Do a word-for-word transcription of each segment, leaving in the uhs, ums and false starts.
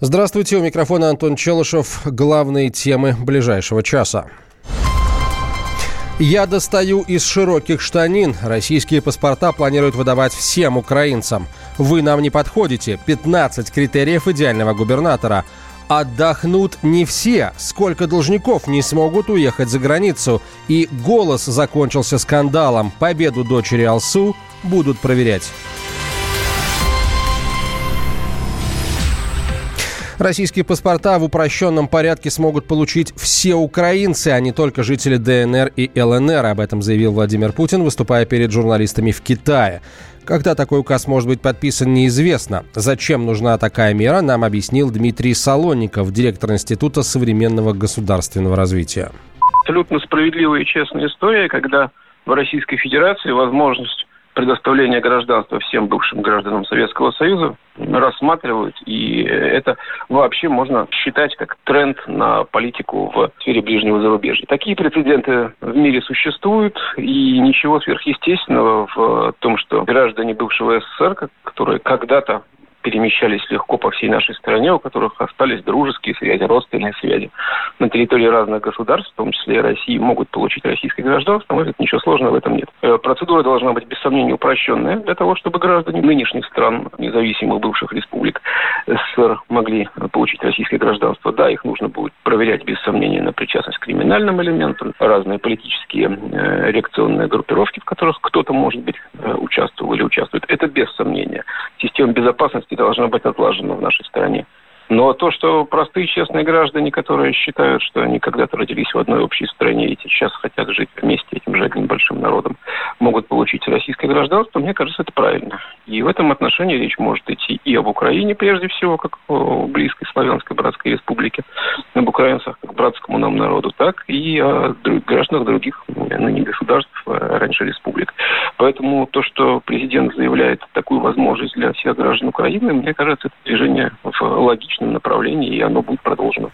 Здравствуйте, у микрофона Антон Челышев. Главные темы ближайшего часа. Я достаю из широких штанин. Российские паспорта планируют выдавать всем украинцам. Вы нам не подходите. пятнадцать критериев идеального губернатора. Отдохнут не все. Сколько должников не смогут уехать за границу. И голос закончился скандалом. Победу дочери Алсу будут проверять. Российские паспорта в упрощенном порядке смогут получить все украинцы, а не только жители ДНР и ЛНР. Об этом заявил Владимир Путин, выступая перед журналистами в Китае. Когда такой указ может быть подписан, неизвестно. Зачем нужна такая мера, нам объяснил Дмитрий Солонников, директор Института современного государственного развития. Абсолютно справедливая и честная история, когда в Российской Федерации возможность предоставление гражданства всем бывшим гражданам Советского Союза рассматривают, и это вообще можно считать как тренд на политику в сфере ближнего зарубежья. Такие прецеденты в мире существуют, и ничего сверхъестественного в том, что граждане бывшего СССР, которые когда-то перемещались легко по всей нашей стране, у которых остались дружеские связи, родственные связи на территории разных государств, в том числе и России, могут получить российское гражданство. Но ничего сложного в этом нет. Процедура должна быть, без сомнения, упрощенная для того, чтобы граждане нынешних стран, независимых бывших республик СССР, могли получить российское гражданство. Да, их нужно будет проверять, без сомнения, на причастность к криминальным элементам, разные политические реакционные группировки, в которых кто-то, может быть, участвовал или участвует. Это без сомнения. Система безопасности должна быть отлажена в нашей стране. Но то, что простые честные граждане, которые считают, что они когда-то родились в одной общей стране и сейчас хотят жить вместе этим же одним большим народом, могут получить российское гражданство, мне кажется, это правильно. И в этом отношении речь может идти и об Украине, прежде всего, как о близкой славянской братской республике, об украинцах, как братскому нам народу, так и о гражданах других ныне государств, раньше республик. Поэтому то, что президент заявляет такую возможность для всех граждан Украины, мне кажется, это движение в логичном направлении, и оно будет продолжено.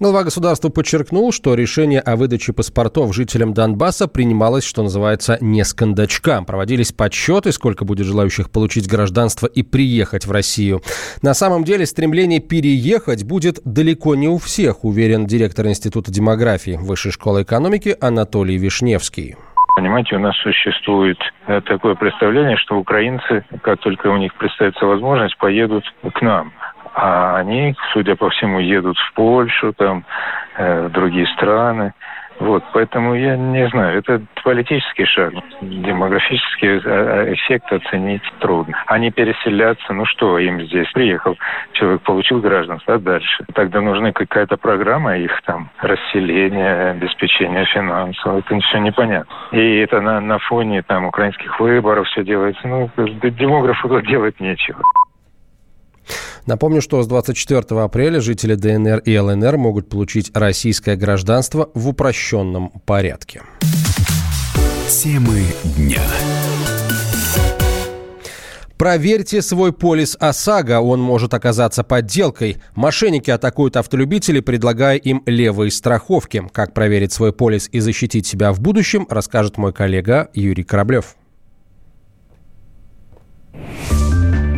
Глава государства подчеркнул, что решение о выдаче паспортов жителям Донбасса принималось, что называется, не с кондачка. Проводились подсчеты, сколько будет желающих получить гражданство и приехать в Россию. На самом деле стремление переехать будет далеко не у всех, уверен директор Института демографии Высшей школы экономики Анатолий Вишневский. Понимаете, у нас существует такое представление, что украинцы, как только у них представится возможность, поедут к нам. А они, судя по всему, едут в Польшу, там, э, в другие страны. Вот, поэтому я не знаю, это политический шаг. Демографический эффект оценить трудно. Они переселятся, ну что им здесь? Приехал человек, получил гражданство, а дальше? Тогда нужна какая-то программа их там расселения, обеспечения финансов. Это все непонятно. И это на, на фоне там украинских выборов все делается. Ну, демографу делать нечего. Напомню, что с двадцать четвёртого апреля жители ДНР и ЛНР могут получить российское гражданство в упрощенном порядке. Темы дня. Проверьте свой полис ОСАГО, он может оказаться подделкой. Мошенники атакуют автолюбителей, предлагая им левые страховки. Как проверить свой полис и защитить себя в будущем, расскажет мой коллега Юрий Кораблев.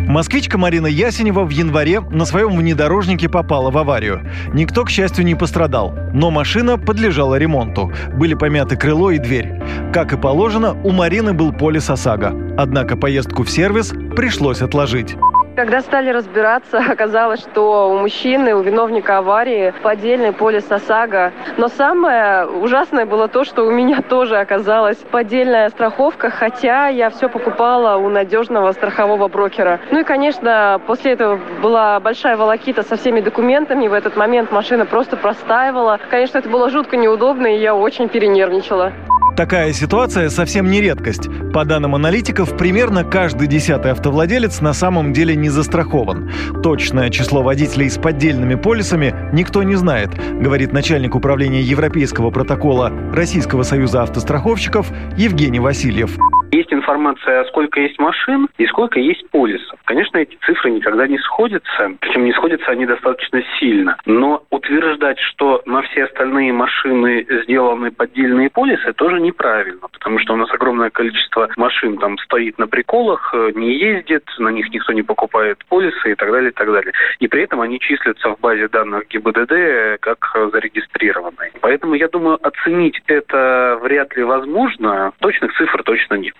Москвичка Марина Ясенева в январе на своем внедорожнике попала в аварию. Никто, к счастью, не пострадал, но машина подлежала ремонту. Были помяты крыло и дверь. Как и положено, у Марины был полис ОСАГО. Однако поездку в сервис пришлось отложить. Когда стали разбираться, оказалось, что у мужчины, у виновника аварии поддельный полис ОСАГО. Но самое ужасное было то, что у меня тоже оказалась поддельная страховка, хотя я все покупала у надежного страхового брокера. Ну и, конечно, после этого была большая волокита со всеми документами. В этот момент машина просто простаивала. Конечно, это было жутко неудобно, и я очень перенервничала. Такая ситуация совсем не редкость. По данным аналитиков, примерно каждый десятый автовладелец на самом деле не застрахован. Точное число водителей с поддельными полисами никто не знает, говорит начальник управления Европейского протокола Российского союза автостраховщиков Евгений Васильев. Есть информация информация, сколько есть машин и сколько есть полисов. Конечно, эти цифры никогда не сходятся, причем не сходятся они достаточно сильно. Но утверждать, что на все остальные машины сделаны поддельные полисы, тоже неправильно, потому что у нас огромное количество машин там стоит на приколах, не ездит, на них никто не покупает полисы и так далее, и так далее. И при этом они числятся в базе данных ГИБДД как зарегистрированные. Поэтому, я думаю, оценить это вряд ли возможно. Точных цифр точно нет.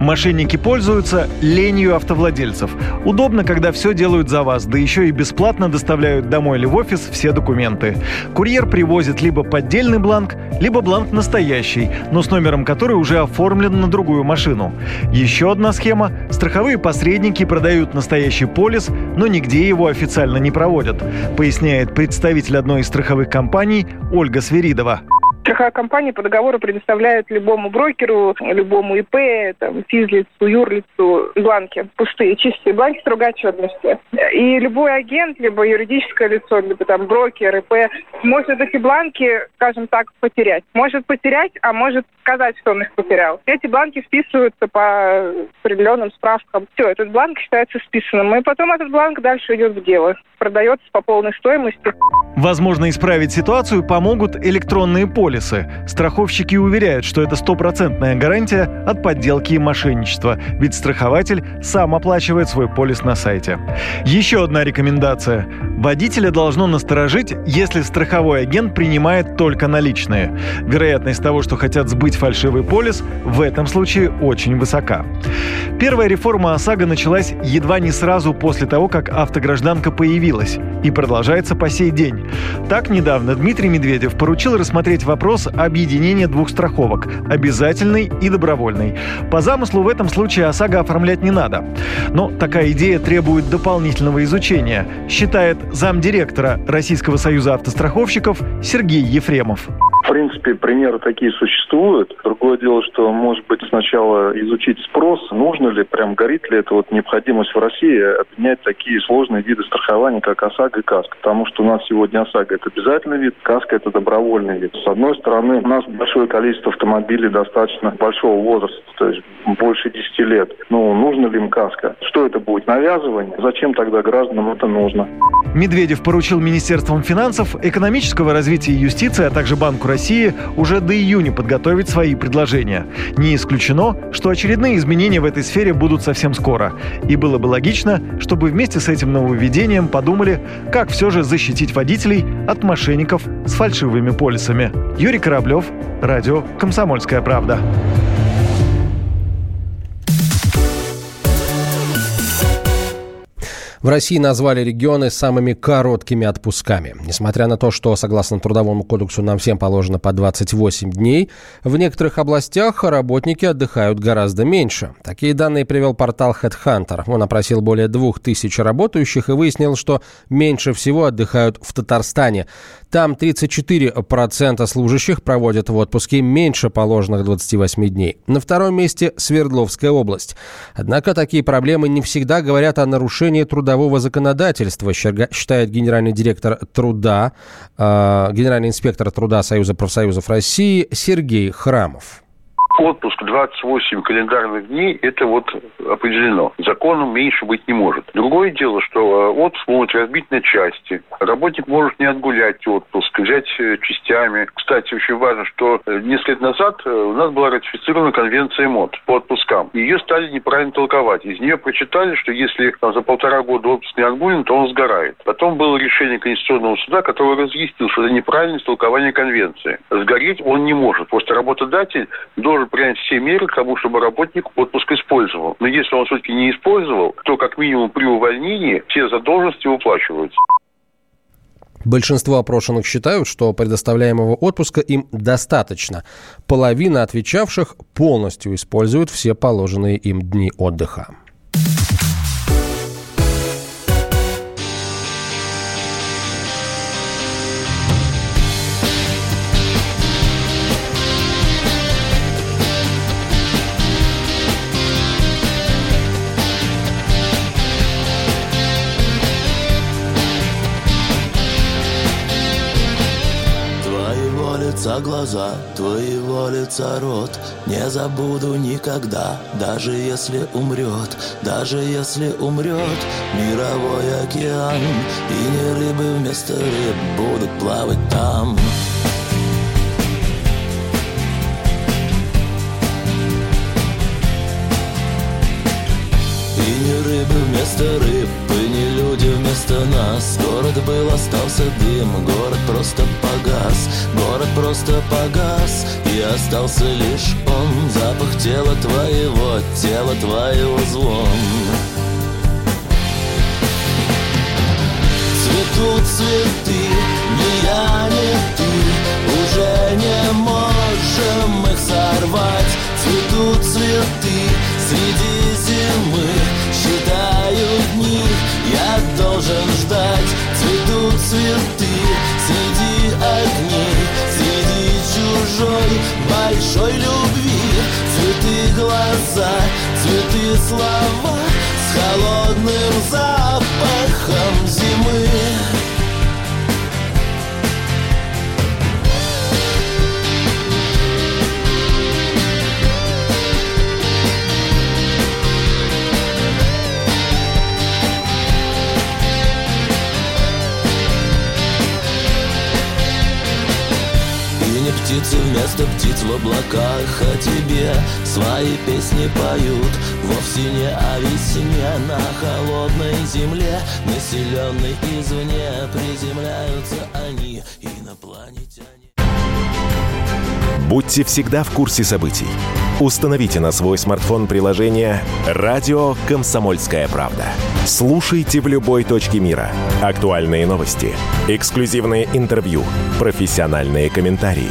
Мошенники пользуются ленью автовладельцев. Удобно, когда все делают за вас, да еще и бесплатно доставляют домой или в офис все документы. Курьер привозит либо поддельный бланк, либо бланк настоящий, но с номером который уже оформлен на другую машину. Еще одна схема. Страховые посредники продают настоящий полис, но нигде его официально не проводят, поясняет представитель одной из страховых компаний Ольга Свиридова. Страховая компания по договору предоставляет любому брокеру, любому ИП, там, физлицу, юрлицу бланки, пустые, чистые бланки строгой отчетности. И любой агент, либо юридическое лицо, либо там брокер, ИП, может эти бланки, скажем так, потерять. Может потерять, а может сказать, что он их потерял. Эти бланки списываются по определенным справкам. Все, этот бланк считается списанным. И потом этот бланк дальше идет в дело. Продается по полной стоимости. Возможно, исправить ситуацию помогут электронные полисы. Страховщики уверяют, что это стопроцентная гарантия от подделки и мошенничества, ведь страхователь сам оплачивает свой полис на сайте. Еще одна рекомендация. Водителя должно насторожить, если страховой агент принимает только наличные. Вероятность того, что хотят сбыть фальшивый полис, в этом случае очень высока. Первая реформа ОСАГО началась едва не сразу после того, как автогражданка появилась, и продолжается по сей день. Так, недавно Дмитрий Медведев поручил рассмотреть вопрос Вопрос объединения двух страховок – обязательной и добровольной. По замыслу в этом случае ОСАГО оформлять не надо. Но такая идея требует дополнительного изучения, считает замдиректора Российского союза автостраховщиков Сергей Ефремов. В принципе, примеры такие существуют. Другое дело, что, может быть, сначала изучить спрос, нужно ли, прям горит ли это вот необходимость в России объединять такие сложные виды страхования, как ОСАГО и КАСКО. Потому что у нас сегодня ОСАГО – это обязательный вид, КАСКО – это добровольный вид. С одной стороны, у нас большое количество автомобилей достаточно большого возраста, то есть больше десяти лет. Ну, нужно ли им КАСКО? Что это будет? Навязывание? Зачем тогда гражданам это нужно? Медведев поручил Министерствам финансов, экономического развития и юстиции, а также Банку России России уже до июня подготовить свои предложения. Не исключено, что очередные изменения в этой сфере будут совсем скоро. И было бы логично, чтобы вместе с этим нововведением подумали, как все же защитить водителей от мошенников с фальшивыми полисами. Юрий Кораблев, Радио «Комсомольская правда». В России назвали регионы самыми короткими отпусками. Несмотря на то, что, согласно Трудовому кодексу, нам всем положено по двадцать восемь дней, в некоторых областях работники отдыхают гораздо меньше. Такие данные привел портал Headhunter. Он опросил более двух тысяч работающих и выяснил, что меньше всего отдыхают в Татарстане. Там тридцать четыре процента служащих проводят в отпуске меньше положенных двадцати восьми дней. На втором месте Свердловская область. Однако такие проблемы не всегда говорят о нарушении трудового законодательства, считает генеральный директор труда, э, генеральный инспектор труда Союза профсоюзов России Сергей Храмов. Отпуск двадцать восемь календарных дней, это вот определено. Законом меньше быть не может. Другое дело, что отпуск могут разбить на части. Работник может не отгулять отпуск, взять частями. Кстати, очень важно, что несколько лет назад у нас была ратифицирована конвенция МОТ по отпускам. Ее стали неправильно толковать. Из нее прочитали, что если там, за полтора года отпуск не отгулен, то он сгорает. Потом было решение Конституционного суда, которое разъяснило, что это неправильное толкование конвенции. Сгореть он не может. Просто работодатель должен принять все меры к тому, чтобы работник отпуск использовал. Но если он все-таки не использовал, то как минимум при увольнении все задолженности выплачиваются. Большинство опрошенных считают, что предоставляемого отпуска им достаточно. Половина отвечавших полностью используют все положенные им дни отдыха. лица глаза, твоего лица рот. Не забуду никогда, даже если умрет, даже если умрет мировой океан. И не рыбы вместо рыб будут плавать там. И не рыбы вместо рыб, и не люди вместо нас. Город был, остался дым, город просто погас. Город просто погас, и остался лишь он. Запах тела твоего, тела твоего звон. Цветут цветы, ни я, ни ты. Уже не можем их сорвать. Цветут цветы среди зимы. Считаю дни, я должен ждать. Цветут цветы среди огней, среди чужой большой любви. Цветы глаза, цветы слова с холодным запахом зимы. Птицы вместо птиц в облаках о тебе свои песни поют. Вовсе не о весне на холодной земле, населенной извне, приземляются они, инопланетяне. Будьте всегда в курсе событий. Установите на свой смартфон приложение «Радио Комсомольская правда». Слушайте в любой точке мира. Актуальные новости, эксклюзивные интервью, профессиональные комментарии.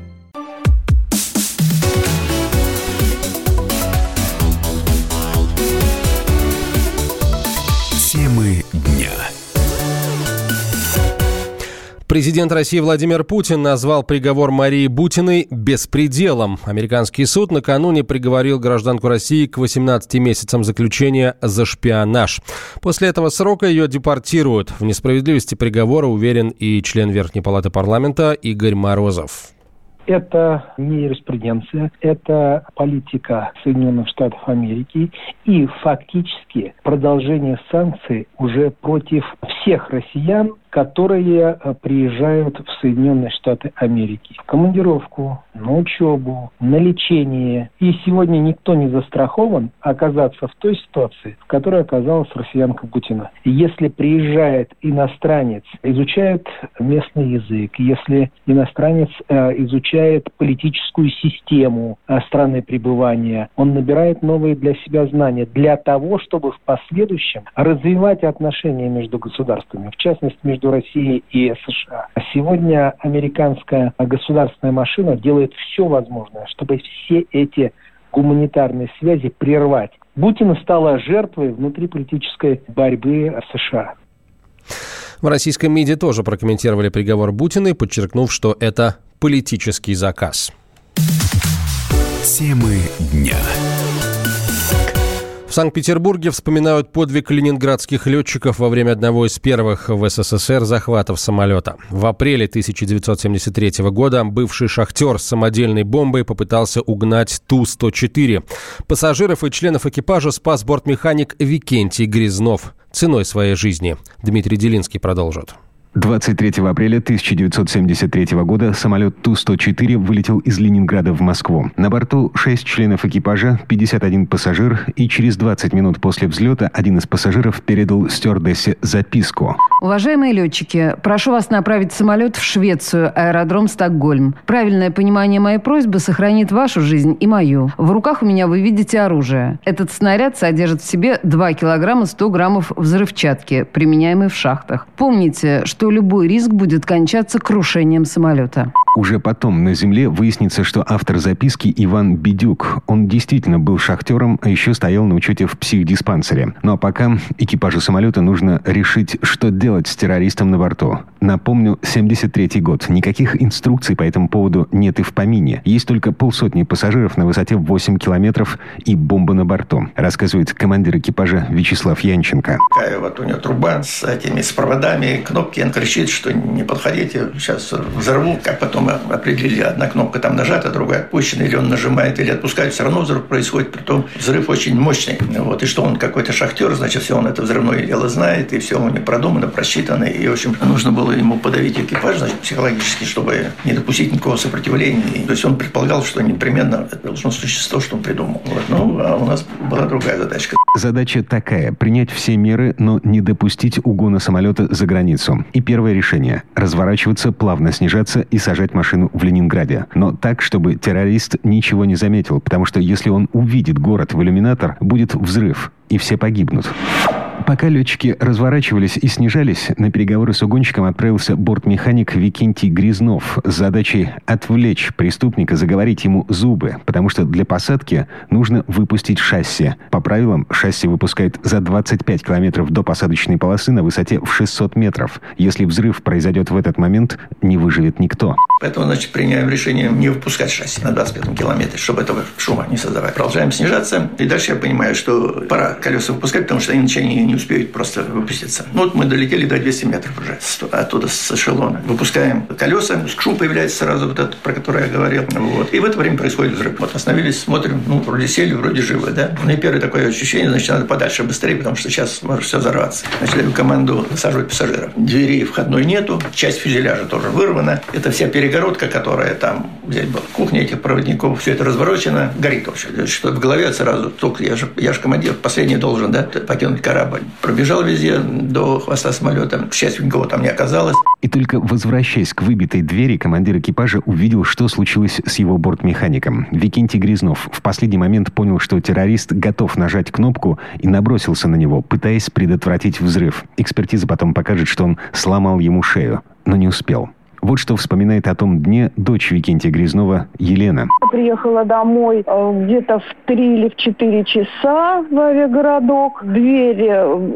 Темы дня. Президент России Владимир Путин назвал приговор Марии Бутиной беспределом. Американский суд накануне приговорил гражданку России к восемнадцати месяцам заключения за шпионаж. После этого срока ее депортируют. В несправедливости приговора уверен и член Верхней палаты парламента Игорь Морозов. Это не юриспруденция, это политика Соединенных Штатов Америки и фактически продолжение санкций уже против всех россиян, которые приезжают в Соединенные Штаты Америки. В командировку, на учебу, на лечение. И сегодня никто не застрахован оказаться в той ситуации, в которой оказалась россиянка Бутина. Если приезжает иностранец, изучает местный язык, если иностранец э, изучает политическую систему э, страны пребывания, он набирает новые для себя знания для того, чтобы в последующем развивать отношения между государствами, в частности, между России и США. Сегодня американская государственная машина делает все возможное, чтобы все эти гуманитарные связи прервать. Бутина стала жертвой внутриполитической борьбы в США. В российском МИДе тоже прокомментировали приговор Бутиной, подчеркнув, что это политический заказ. Темы дня. В Санкт-Петербурге вспоминают подвиг ленинградских летчиков во время одного из первых в СССР захватов самолета. В апреле тысяча девятьсот семьдесят третьего года бывший шахтер с самодельной бомбой попытался угнать Ту сто четыре. Пассажиров и членов экипажа спас бортмеханик Викентий Грязнов ценой своей жизни. Дмитрий Дилинский продолжит. двадцать третьего апреля тысяча девятьсот семьдесят третьего года самолет Ту сто четыре вылетел из Ленинграда в Москву. На борту шесть членов экипажа, пятьдесят один пассажир, и через двадцать минут после взлета один из пассажиров передал стюардессе записку. Уважаемые летчики, прошу вас направить самолет в Швецию, аэродром Стокгольм. Правильное понимание моей просьбы сохранит вашу жизнь и мою. В руках у меня вы видите оружие. Этот снаряд содержит в себе два килограмма сто граммов взрывчатки, применяемой в шахтах. Помните, что любой риск будет кончаться крушением самолета. Уже потом на земле выяснится, что автор записки Иван Бедюк. Он действительно был шахтером, а еще стоял на учете в психдиспансере. Ну а пока экипажу самолета нужно решить, что делать с террористом на борту. Напомню, семьдесят третий год. Никаких инструкций по этому поводу нет и в помине. Есть только полсотни пассажиров на высоте восемь километров и бомба на борту, рассказывает командир экипажа Вячеслав Янченко. Такая вот у него труба с этими с проводами, кнопки. Он кричит, что не подходите, сейчас взорву, как потом определили, одна кнопка там нажата, другая отпущена, или он нажимает, или отпускает, все равно взрыв происходит, притом взрыв очень мощный. Вот, и что он какой-то шахтер, значит, все он это взрывное дело знает, и все у него продумано, просчитано, и, в общем, нужно было ему подавить экипаж, значит, психологически, чтобы не допустить никакого сопротивления. То есть он предполагал, что непременно это должно существовать то, что он придумал. Вот. Ну, а у нас была другая задачка. Задача такая – принять все меры, но не допустить угона самолета за границу. И первое решение – разворачиваться, плавно снижаться и сажать машину в Ленинграде. Но так, чтобы террорист ничего не заметил, потому что если он увидит город в иллюминатор, будет взрыв, и все погибнут. Пока летчики разворачивались и снижались, на переговоры с угонщиком отправился бортмеханик Викентий Грязнов с задачей отвлечь преступника, заговорить ему зубы, потому что для посадки нужно выпустить шасси. По правилам, шасси выпускают за двадцать пять километров до посадочной полосы на высоте в шестьсот метров. Если взрыв произойдет в этот момент, не выживет никто. Поэтому, значит, принимаем решение не выпускать шасси на двадцать пятом километре, чтобы этого шума не создавать. Продолжаем снижаться, и дальше я понимаю, что пора колеса выпускать, потому что они ничего не не успеют просто выпуститься. Ну, вот мы долетели до двухсот метров уже оттуда, с эшелона. Выпускаем колеса, шум появляется сразу, вот этот, про который я говорил. Вот. И в это время происходит взрыв. Вот остановились, смотрим, ну, вроде сели, вроде живы, да? Ну, и первое такое ощущение, значит, надо подальше, быстрее, потому что сейчас может все взорваться. Значит, даю команду высаживать пассажиров. Двери входной нету, часть фюзеляжа тоже вырвана. Это вся перегородка, которая там, здесь была кухня этих проводников, все это разворочено, горит вообще. Что в голове сразу, только я же, я же командир, последний должен, да, покинуть корабль. Пробежал везде до хвоста самолета. К счастью, никого там не оказалось. И только возвращаясь к выбитой двери, командир экипажа увидел, что случилось с его бортмехаником. Викентий Грязнов в последний момент понял, что террорист готов нажать кнопку, и набросился на него, пытаясь предотвратить взрыв. Экспертиза потом покажет, что он сломал ему шею, но не успел. Вот что вспоминает о том дне дочь Викентия Грязнова Елена. Приехала домой где-то в три или в четыре часа в авиагородок. Дверь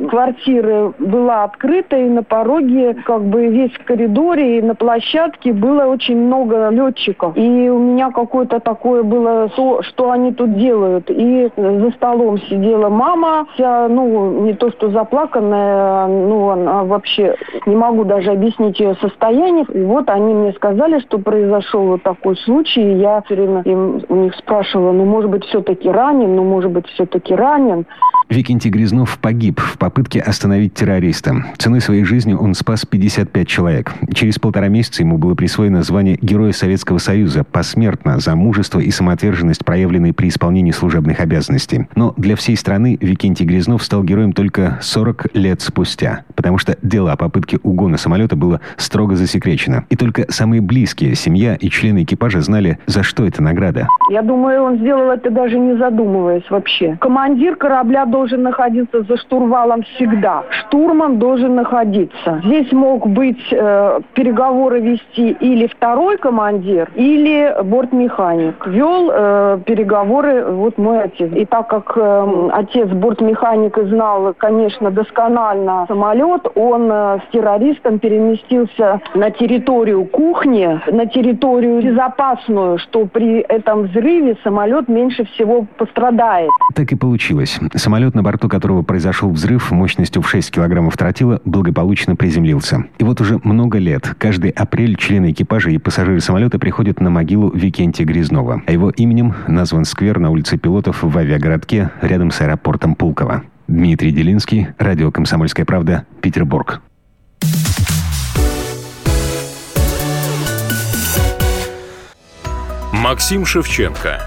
квартиры была открыта, и на пороге, как бы весь в коридоре, и на площадке было очень много летчиков. И у меня какое-то такое было, то, что они тут делают. И за столом сидела мама, вся, ну, не то что заплаканная, ну, она вообще, не могу даже объяснить ее состояние. Вот они мне сказали, что произошел вот такой случай, и я все время им, у них спрашивала, ну, может быть, все-таки ранен, ну, может быть, все-таки ранен. Викентий Грязнов погиб в попытке остановить террориста. Ценой своей жизни он спас пятьдесят пять человек. Через полтора месяца ему было присвоено звание Героя Советского Союза посмертно за мужество и самоотверженность, проявленные при исполнении служебных обязанностей. Но для всей страны Викентий Грязнов стал героем только сорок лет спустя, потому что дело о попытке угона самолета было строго засекречено. И только самые близкие, семья и члены экипажа, знали, за что эта награда. Я думаю, он сделал это даже не задумываясь вообще. Командир корабля должен находиться за штурвалом всегда. Штурман должен находиться. Здесь мог быть э, переговоры вести или второй командир, или бортмеханик. Вел э, переговоры вот мой отец. И так как э, отец бортмеханик и знал, конечно, досконально самолет, он э, с террористом переместился на территорию кухни, на территорию безопасную, что при этом взрыве самолет меньше всего пострадает. Так и получилось. Самолет, на борту которого произошел взрыв мощностью в шесть килограммов тротила, благополучно приземлился. И вот уже много лет, каждый апрель, члены экипажа и пассажиры самолета приходят на могилу Викентия Грязнова. А его именем назван сквер на улице Пилотов в авиагородке рядом с аэропортом Пулково. Дмитрий Дилинский, Радио «Комсомольская правда», Петербург. Максим Шевченко.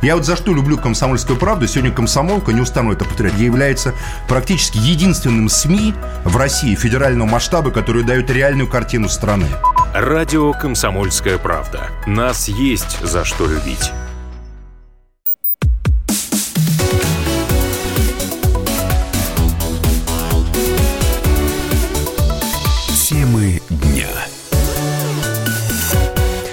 Я вот за что люблю «Комсомольскую правду», сегодня «Комсомолка», не устану это повторять, является практически единственным СМИ в России федерального масштаба, который дает реальную картину страны. Радио «Комсомольская правда». Нас есть за что любить. Темы дня.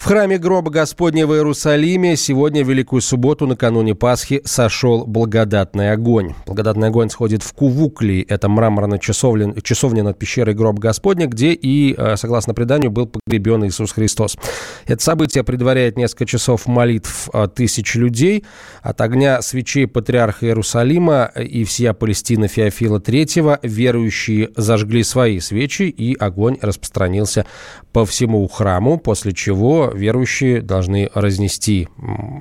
В храме гроба Господня в Иерусалиме сегодня, в Великую Субботу, накануне Пасхи, сошел благодатный огонь. Благодатный огонь сходит в Кувукли. Это мраморная часовня над пещерой гроба Господня, где и, согласно преданию, был погребен Иисус Христос. Это событие предваряет несколько часов молитв тысяч людей. От огня свечей патриарха Иерусалима и всея Палестина Феофила третьего верующие зажгли свои свечи, и огонь распространился по всему храму, после чего верующие должны разнести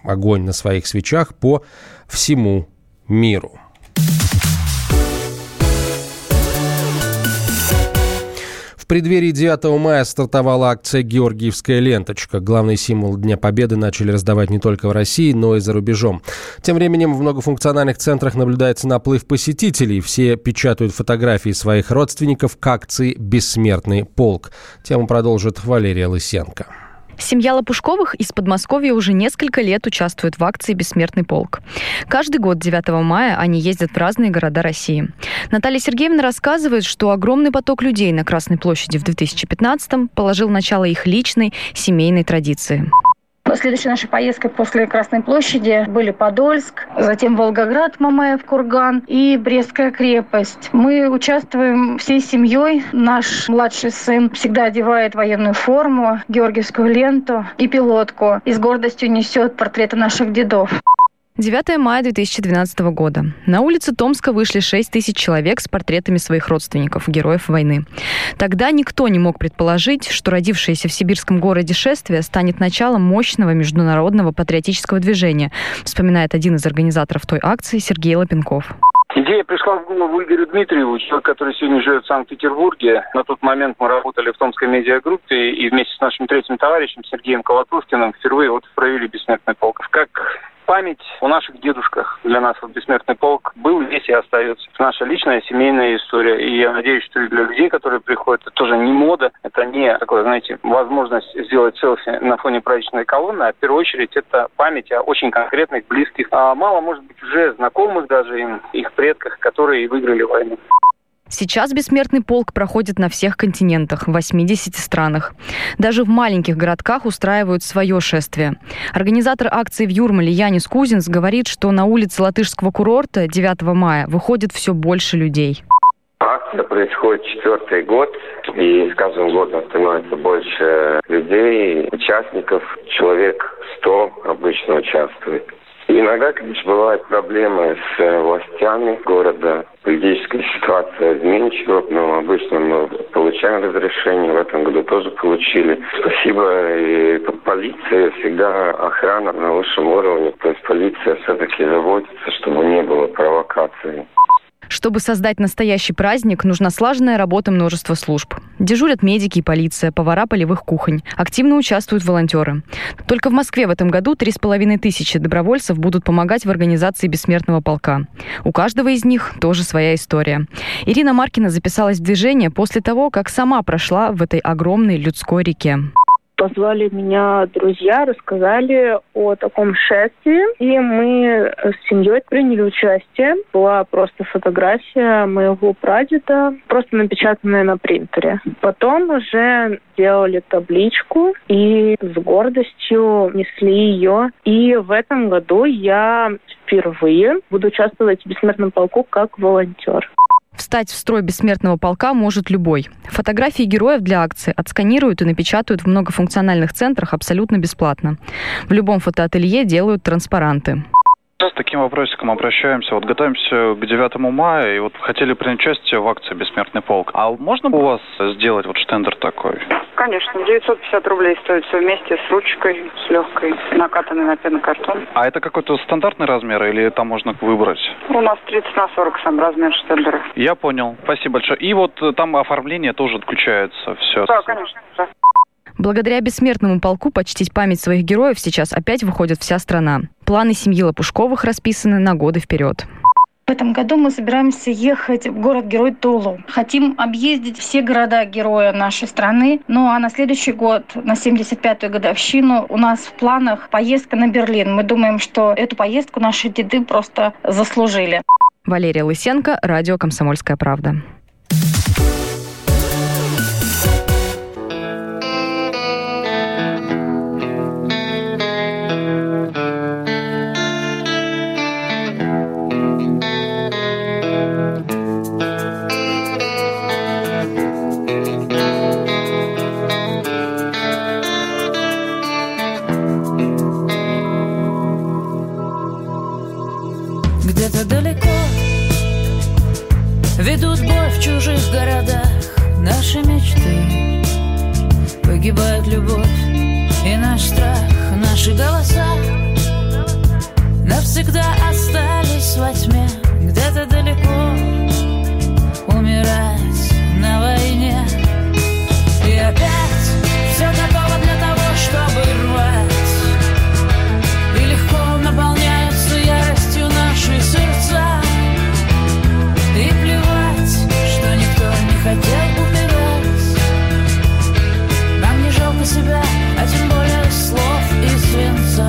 огонь на своих свечах по всему миру. В преддверии девятого мая стартовала акция «Георгиевская ленточка». Главный символ Дня Победы начали раздавать не только в России, но и за рубежом. Тем временем в многофункциональных центрах наблюдается наплыв посетителей. Все печатают фотографии своих родственников к акции «Бессмертный полк». Тему продолжит Валерия Лысенко. Семья Лопушковых из Подмосковья уже несколько лет участвует в акции «Бессмертный полк». Каждый год девятого мая они ездят в разные города России. Наталья Сергеевна рассказывает, что огромный поток людей на Красной площади в две тысячи пятнадцатом положил начало их личной семейной традиции. Следующей нашей поездкой после Красной площади были Подольск, затем Волгоград, Мамаев курган и Брестская крепость. Мы участвуем всей семьей. Наш младший сын всегда одевает военную форму, георгиевскую ленту и пилотку. И с гордостью несет портреты наших дедов. девятого мая две тысячи двенадцатого года. На улицы Томска вышли шесть тысяч человек с портретами своих родственников, героев войны. Тогда никто не мог предположить, что родившееся в сибирском городе шествие станет началом мощного международного патриотического движения, вспоминает один из организаторов той акции Сергей Лапенков. Идея пришла в голову Игорю Дмитриеву, человек, который сегодня живет в Санкт-Петербурге. На тот момент мы работали в Томской медиагруппе и вместе с нашим третьим товарищем Сергеем Колотушкиным впервые вот провели «Бессмертный полк». Как память о наших дедушках. Для нас вот «Бессмертный полк» был, весь и остается. Это наша личная семейная история. И я надеюсь, что и для людей, которые приходят, это тоже не мода, это не такая, знаете, возможность сделать селфи на фоне праздничной колонны, а в первую очередь это память о очень конкретных, близких, а мало, может быть, уже знакомых даже им, их предках, которые выиграли войну. Сейчас «Бессмертный полк» проходит на всех континентах, в восьмидесяти странах. Даже в маленьких городках устраивают свое шествие. Организатор акции в Юрмале Янис Кузинс говорит, что на улице латышского курорта девятого мая выходит все больше людей. Акция происходит четвертый год, и с каждым годом становится больше людей, участников. Человек сто обычно участвует. Иногда, конечно, бывают проблемы с властями города. Политическая ситуация изменчива, но обычно мы получаем разрешение. В этом году тоже получили. Спасибо и полиции. Всегда охрана на высшем уровне. То есть полиция все-таки заботится, чтобы не было провокаций. Чтобы создать настоящий праздник, нужна слаженная работа множества служб. Дежурят медики и полиция, повара полевых кухонь. Активно участвуют волонтеры. Только в Москве в этом году три с половиной тысячи добровольцев будут помогать в организации «Бессмертного полка». У каждого из них тоже своя история. Ирина Маркина записалась в движение после того, как сама прошла в этой огромной людской реке. Позвали меня друзья, рассказали о таком шествии, и мы с семьей приняли участие. Была просто фотография моего прадеда, просто напечатанная на принтере. Потом уже сделали табличку и с гордостью несли ее. И в этом году я впервые буду участвовать в «Бессмертном полку» как волонтер. Встать в строй «Бессмертного полка» может любой. Фотографии героев для акции отсканируют и напечатают в многофункциональных центрах абсолютно бесплатно. В любом фотоателье делают транспаранты. С таким вопросиком обращаемся. Вот готовимся к девятому мая и вот хотели принять участие в акции «Бессмертный полк». А можно у вас сделать вот штендер такой? Конечно. девятьсот пятьдесят рублей стоит все вместе с ручкой, с легкой, накатанной на пенокартон. А это какой-то стандартный размер или там можно выбрать? У нас тридцать на сорок сам размер штендера. Я понял. Спасибо большое. И вот там оформление тоже отключается. Все. Да, конечно. Да. Благодаря «Бессмертному полку» почтить память своих героев сейчас опять выходит вся страна. Планы семьи Лопушковых расписаны на годы вперед. В этом году мы собираемся ехать в город-герой Тулу. Хотим объездить все города-героя нашей страны. Ну а на следующий год, на семьдесят пятую годовщину, у нас в планах поездка на Берлин. Мы думаем, что эту поездку наши деды просто заслужили. Валерия Лысенко, радио «Комсомольская правда». ведут бой в чужих городах. Наши мечты погибает любовь и наш страх. Наши голоса навсегда остались во тьме. Где-то далеко умирать на войне. И опять все готово для того, чтобы рвать. И легко наполняются яростью наши сердца. И плевать, что никто не хотел умирать. Нам не жалко себя, а тем более слов и свинца.